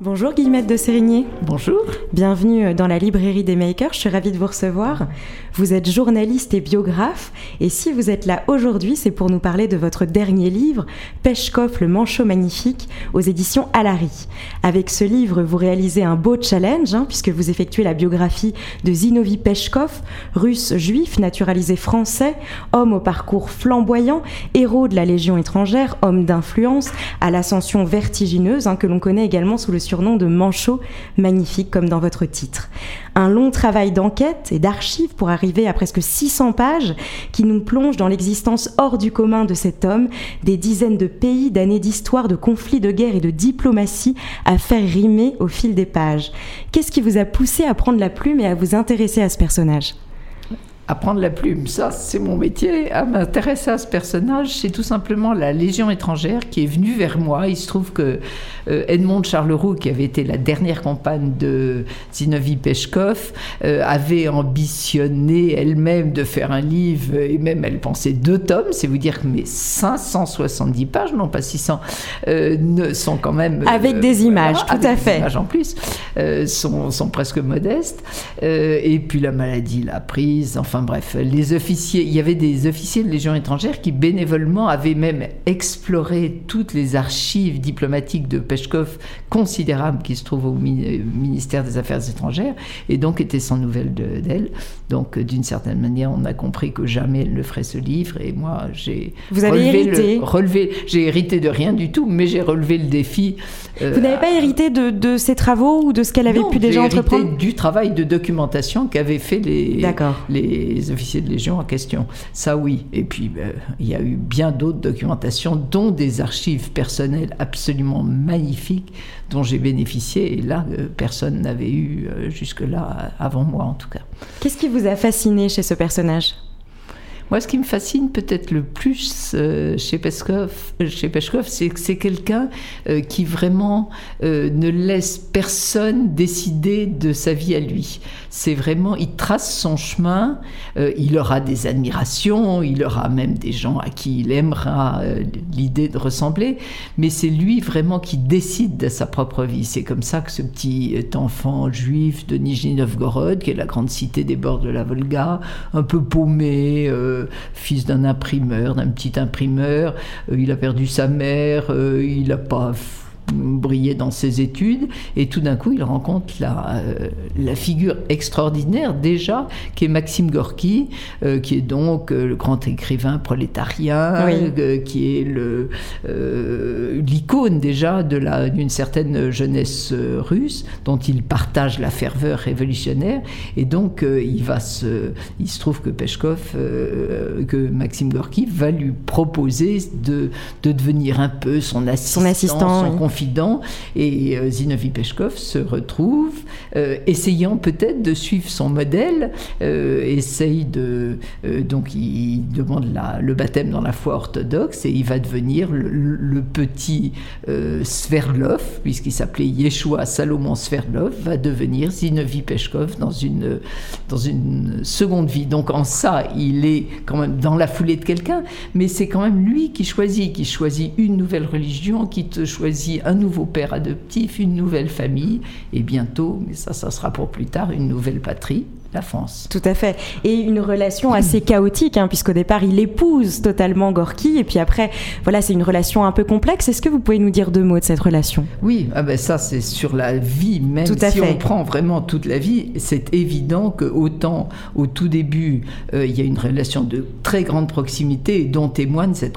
Bonjour Guillemette de Sérigné. Bonjour. Bienvenue dans la librairie des Makers, je suis ravie de vous recevoir. Vous êtes journaliste et biographe, et si vous êtes là aujourd'hui, c'est pour nous parler de votre dernier livre, Pechkoff, le manchot magnifique, aux éditions Alari. Avec ce livre, vous réalisez un beau challenge, puisque vous effectuez la biographie de Zinovi Pechkoff, russe juif, naturalisé français, homme au parcours flamboyant, héros de la Légion étrangère, homme d'influence, à l'ascension vertigineuse, que l'on connaît également sous le surnom de manchot magnifique comme dans votre titre. Un long travail d'enquête et d'archives pour arriver à presque 600 pages qui nous plonge dans l'existence hors du commun de cet homme, des dizaines de pays, d'années d'histoire, de conflits, de guerres et de diplomatie à faire rimer au fil des pages. Qu'est-ce qui vous a poussé à prendre la plume et à vous intéresser à ce personnage ? À prendre la plume, ça c'est mon métier. À m'intéresser à ce personnage, c'est tout simplement la Légion étrangère qui est venue vers moi. Il se trouve que Edmond Charleroux, qui avait été la dernière compagne de Zinovi Pechkoff, avait ambitionné elle-même de faire un livre, et même elle pensait 2 tomes, c'est vous dire que mes 570 pages, non pas 600, ne sont quand même... avec des images, voilà, tout à fait. Des images en plus, sont presque modestes. Et puis la maladie l'a prise, enfin bref, les officiers, il y avait des officiers de Légion étrangère qui bénévolement avaient même exploré toutes les archives diplomatiques de Pechkoff considérables qui se trouvent au ministère des Affaires étrangères et donc étaient sans nouvelles d'elle. Donc d'une certaine manière, on a compris que jamais elle ne ferait ce livre et moi j'ai... Vous avez hérité. J'ai hérité de rien du tout, mais j'ai relevé le défi. Vous n'avez pas hérité de ses travaux ou de ce qu'elle avait pu déjà entreprendre ? Non, j'ai hérité du travail de documentation qu'avaient fait les officiers de Légion en question. Ça, oui. Et puis, il y a eu bien d'autres documentations, dont des archives personnelles absolument magnifiques dont j'ai bénéficié. Et là, personne n'avait eu jusque-là, avant moi en tout cas. Qu'est-ce qui vous a fasciné chez ce personnage ? Moi, ce qui me fascine peut-être le plus chez Pechkoff, c'est que c'est quelqu'un qui vraiment ne laisse personne décider de sa vie à lui. C'est vraiment, il trace son chemin, il aura des admirations, il aura même des gens à qui il aimera l'idée de ressembler, mais c'est lui vraiment qui décide de sa propre vie. C'est comme ça que ce petit enfant juif de Nijni Novgorod, qui est la grande cité des bords de la Volga, un peu paumé, fils d'un imprimeur, d'un petit imprimeur, il a perdu sa mère, il n'a pas brillé dans ses études, et tout d'un coup il rencontre la figure extraordinaire déjà qui est Maxime Gorki, qui est donc le grand écrivain prolétarien, oui. Qui est l'icône déjà d'une certaine jeunesse russe dont il partage la ferveur révolutionnaire, et donc il se trouve que Pechkoff, que Maxime Gorki va lui proposer de devenir un peu son assistant, son confident. Et Zinovi Pechkoff se retrouve essayant peut-être de suivre son modèle, donc il demande le baptême dans la foi orthodoxe et il va devenir le petit Sverdlov, puisqu'il s'appelait Yeshua Salomon Sverdlov, va devenir Zinovi Pechkoff dans une seconde vie. Donc en ça, il est quand même dans la foulée de quelqu'un, mais c'est quand même lui qui choisit une nouvelle religion, qui te choisit un nouveau père adoptif, une nouvelle famille et bientôt, mais ça sera pour plus tard, une nouvelle patrie, la France. Tout à fait. Et une relation assez chaotique, puisqu'au départ, il épouse totalement Gorki et puis après, voilà, c'est une relation un peu complexe. Est-ce que vous pouvez nous dire 2 mots de cette relation ? Oui, ça c'est sur la vie, même tout à si fait. On prend vraiment toute la vie, c'est évident qu'autant au tout début, il y a une relation de très grande proximité dont témoigne cette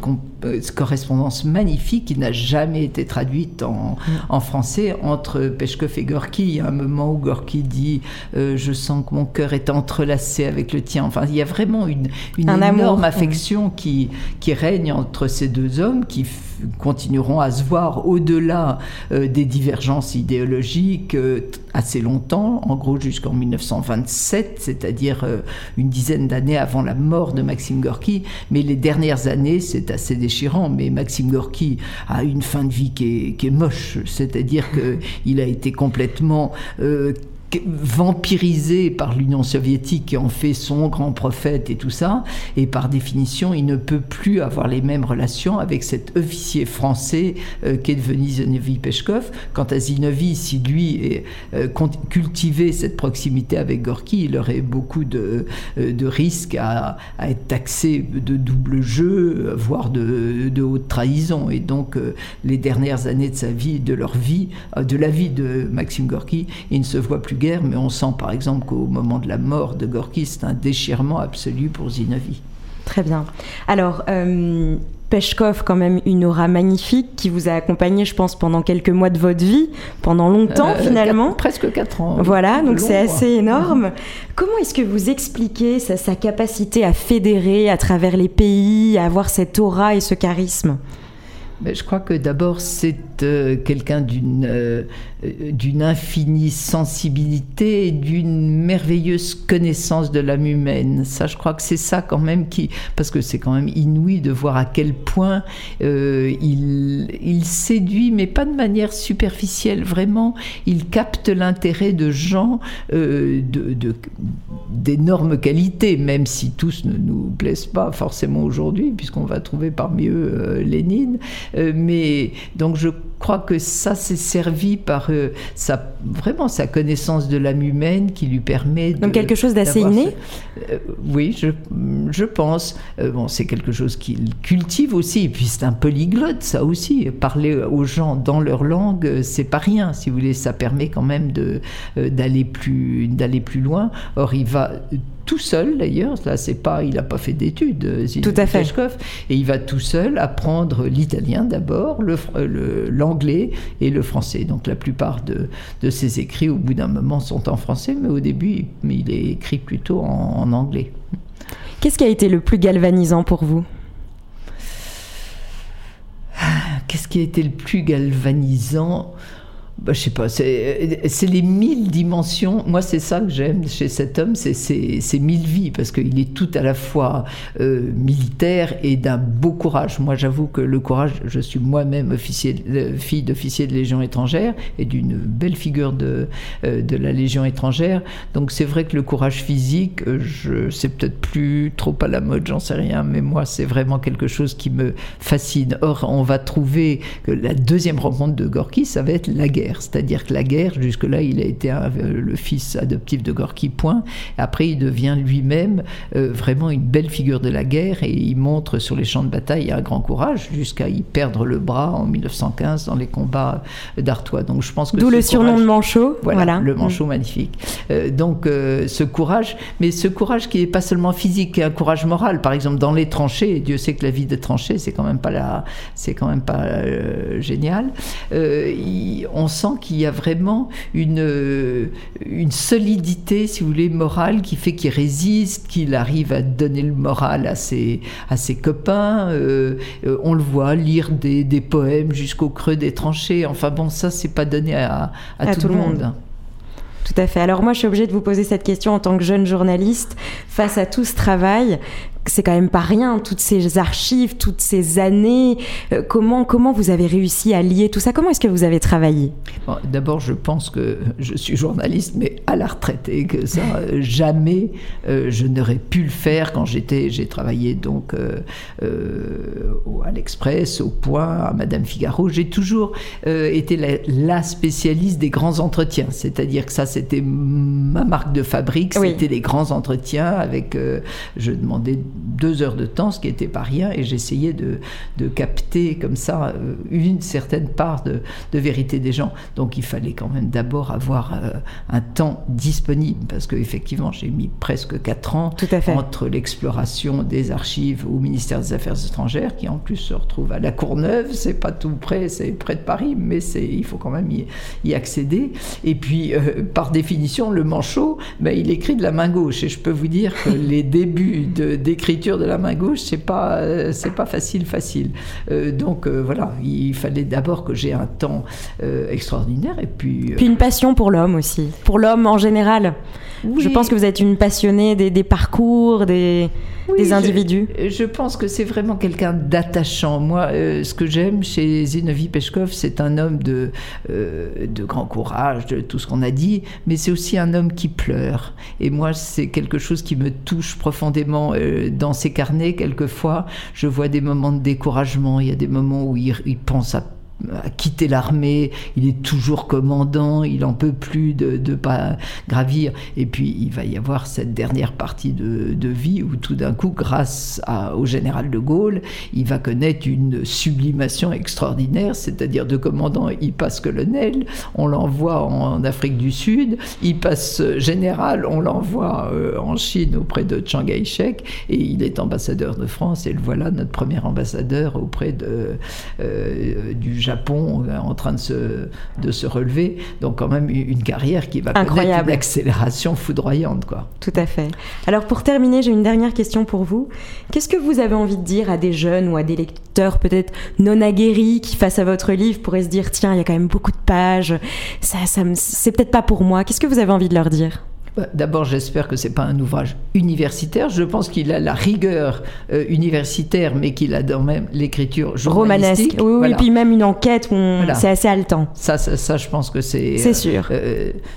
correspondance magnifique qui n'a jamais été traduite en français entre Pechkoff et Gorki. Il y a un moment où Gorki dit « Je sens que mon cœur cœur est entrelacé avec le tien. Enfin, il y a vraiment une énorme affection qui règne entre ces deux hommes, qui continueront à se voir au-delà des divergences idéologiques assez longtemps, en gros jusqu'en 1927, c'est-à-dire une dizaine d'années avant la mort de Maxime Gorki. Mais les dernières années, c'est assez déchirant. Mais Maxime Gorki a une fin de vie qui est moche, c'est-à-dire qu'il a été complètement vampirisé par l'Union soviétique qui en fait son grand prophète et tout ça, et par définition il ne peut plus avoir les mêmes relations avec cet officier français qu'est devenu Zinovi Pechkoff. Quant à Zinovi, si lui cultivait cette proximité avec Gorki, il aurait beaucoup de risques à être taxé de double jeu, voire de haute trahison, et donc les dernières années de sa vie, de la vie de Maxime Gorki, il ne se voit plus guerre, mais on sent par exemple qu'au moment de la mort de Gorki, c'est un déchirement absolu pour Zinovi. Très bien. Alors, Pechkoff, quand même une aura magnifique qui vous a accompagné, je pense, pendant quelques mois de votre vie, pendant longtemps finalement. Presque 4 ans. Voilà, donc c'est assez énorme. Mmh. Comment est-ce que vous expliquez sa capacité à fédérer à travers les pays, à avoir cette aura et ce charisme ? Mais je crois que d'abord, c'est quelqu'un d'une infinie sensibilité et d'une merveilleuse connaissance de l'âme humaine. Ça, je crois que c'est ça quand même parce que c'est quand même inouï de voir à quel point il séduit, mais pas de manière superficielle. Vraiment, il capte l'intérêt de gens d'énorme qualité, même si tous ne nous plaisent pas forcément aujourd'hui, puisqu'on va trouver parmi eux Lénine. Mais donc je crois que ça s'est servi par sa connaissance de l'âme humaine qui lui permet donc quelque chose d'assez inné. Oui, je pense. C'est quelque chose qu'il cultive aussi. Et puis c'est un polyglotte, ça aussi. Parler aux gens dans leur langue, c'est pas rien. Si vous voulez, ça permet quand même d'aller plus loin. Or, il va tout seul d'ailleurs, là il n'a pas fait d'études, Zinovi Pechkoff, et il va tout seul apprendre l'italien d'abord, l'anglais et le français. Donc la plupart de ses écrits au bout d'un moment sont en français, mais au début il est écrit plutôt en anglais. Qu'est-ce qui a été le plus galvanisant pour vous ? Qu'est-ce qui a été le plus galvanisant ? Je ne sais pas, c'est les 1000 dimensions. Moi, c'est ça que j'aime chez cet homme, c'est 1000 vies, parce qu'il est tout à la fois militaire et d'un beau courage. Moi, j'avoue que le courage, je suis moi-même fille d'officier de Légion étrangère et d'une belle figure de la Légion étrangère. Donc, c'est vrai que le courage physique, c'est peut-être plus trop à la mode, j'en sais rien, mais moi, c'est vraiment quelque chose qui me fascine. Or, on va trouver que la deuxième rencontre de Gorki, ça va être la guerre. C'est-à-dire que la guerre, jusque-là, il a été le fils adoptif de Gorki, point. Après, il devient lui-même vraiment une belle figure de la guerre, et il montre sur les champs de bataille un grand courage, jusqu'à y perdre le bras en 1915 dans les combats d'Artois. Donc, je pense que d'où le surnom de Manchot. Voilà, le Manchot magnifique. Ce courage, mais ce courage qui n'est pas seulement physique, qui est un courage moral. Par exemple, dans les tranchées, et Dieu sait que la vie des tranchées, c'est quand même pas génial. On sent qu'il y a vraiment une solidité, si vous voulez, morale, qui fait qu'il résiste, qu'il arrive à donner le moral à ses copains. On le voit lire des poèmes jusqu'au creux des tranchées. Enfin bon, ça, c'est pas donné à tout le monde. Tout à fait. Alors moi, je suis obligée de vous poser cette question en tant que jeune journaliste. Face à tout ce travail, c'est quand même pas rien, toutes ces archives, toutes ces années. Comment vous avez réussi à lier tout ça ? Comment est-ce que vous avez travaillé ? Bon, d'abord, je pense que je suis journaliste, mais à la retraite, et que ça, jamais je n'aurais pu le faire quand j'ai travaillé donc à l'Express, au Point, à Madame Figaro. J'ai toujours été la spécialiste des grands entretiens, c'est-à-dire que ça, c'était ma marque de fabrique, c'était les grands entretiens avec, je demandais 2 heures de temps, ce qui n'était pas rien, et j'essayais de capter comme ça une certaine part de vérité des gens. Donc il fallait quand même d'abord avoir un temps disponible, parce qu'effectivement j'ai mis presque 4 ans entre l'exploration des archives au ministère des Affaires étrangères, qui en plus se retrouve à La Courneuve, c'est pas tout près, c'est près de Paris, mais il faut quand même y accéder. Et puis par définition, le manchot, il écrit de la main gauche, et je peux vous dire que les débuts d'écriture de la main gauche, c'est pas facile. Donc, il fallait d'abord que j'ai un temps extraordinaire, et puis une passion pour l'homme aussi, pour l'homme en général. Oui. Je pense que vous êtes une passionnée des parcours, des individus. Je pense que c'est vraiment quelqu'un d'attachant. Moi, ce que j'aime chez Zinovi Pechkoff, c'est un homme de grand courage, de tout ce qu'on a dit, mais c'est aussi un homme qui pleure. Et moi, c'est quelque chose qui me touche profondément. Dans ses carnets, quelquefois, je vois des moments de découragement. Il y a des moments où il pense à quitter l'armée, il est toujours commandant, il n'en peut plus de pas gravir. Et puis il va y avoir cette dernière partie de vie où tout d'un coup, grâce au général de Gaulle, il va connaître une sublimation extraordinaire, c'est-à-dire de commandant, il passe colonel, on l'envoie en Afrique du Sud, il passe général, on l'envoie en Chine auprès de Chiang Kai-shek, et il est ambassadeur de France, et le voilà, notre premier ambassadeur auprès du Japon, en train de se relever. Donc quand même une carrière qui va connaître une accélération foudroyante, quoi. Tout à fait. Alors pour terminer, j'ai une dernière question pour vous. Qu'est-ce que vous avez envie de dire à des jeunes ou à des lecteurs peut-être non aguerris qui, face à votre livre, pourraient se dire « Tiens, il y a quand même beaucoup de pages, c'est peut-être pas pour moi ». Qu'est-ce que vous avez envie de leur dire ? D'abord, j'espère que ce n'est pas un ouvrage universitaire. Je pense qu'il a la rigueur universitaire, mais qu'il a dans même l'écriture journalistique. Romanesque, oui, voilà. Et puis même une enquête, c'est assez haletant. Ça, je pense que c'est... C'est sûr.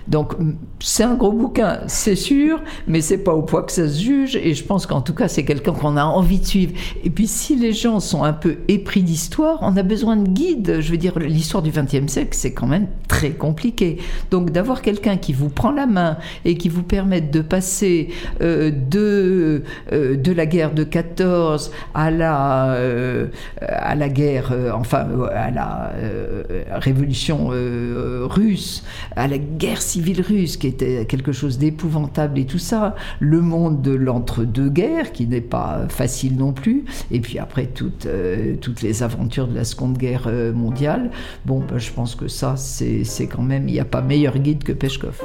Donc, c'est un gros bouquin, c'est sûr, mais ce n'est pas au poids que ça se juge, et je pense qu'en tout cas, c'est quelqu'un qu'on a envie de suivre. Et puis, si les gens sont un peu épris d'histoire, on a besoin de guides. Je veux dire, l'histoire du XXe siècle, c'est quand même très compliqué. Donc, d'avoir quelqu'un qui vous prend la main et qui vous permettent de passer de la guerre de 14 à la guerre, à la révolution russe, à la guerre civile russe, qui était quelque chose d'épouvantable et tout ça, le monde de l'entre-deux-guerres, qui n'est pas facile non plus, et puis après toutes les aventures de la Seconde Guerre mondiale. Je pense que ça, c'est quand même, il n'y a pas meilleur guide que Pechkoff.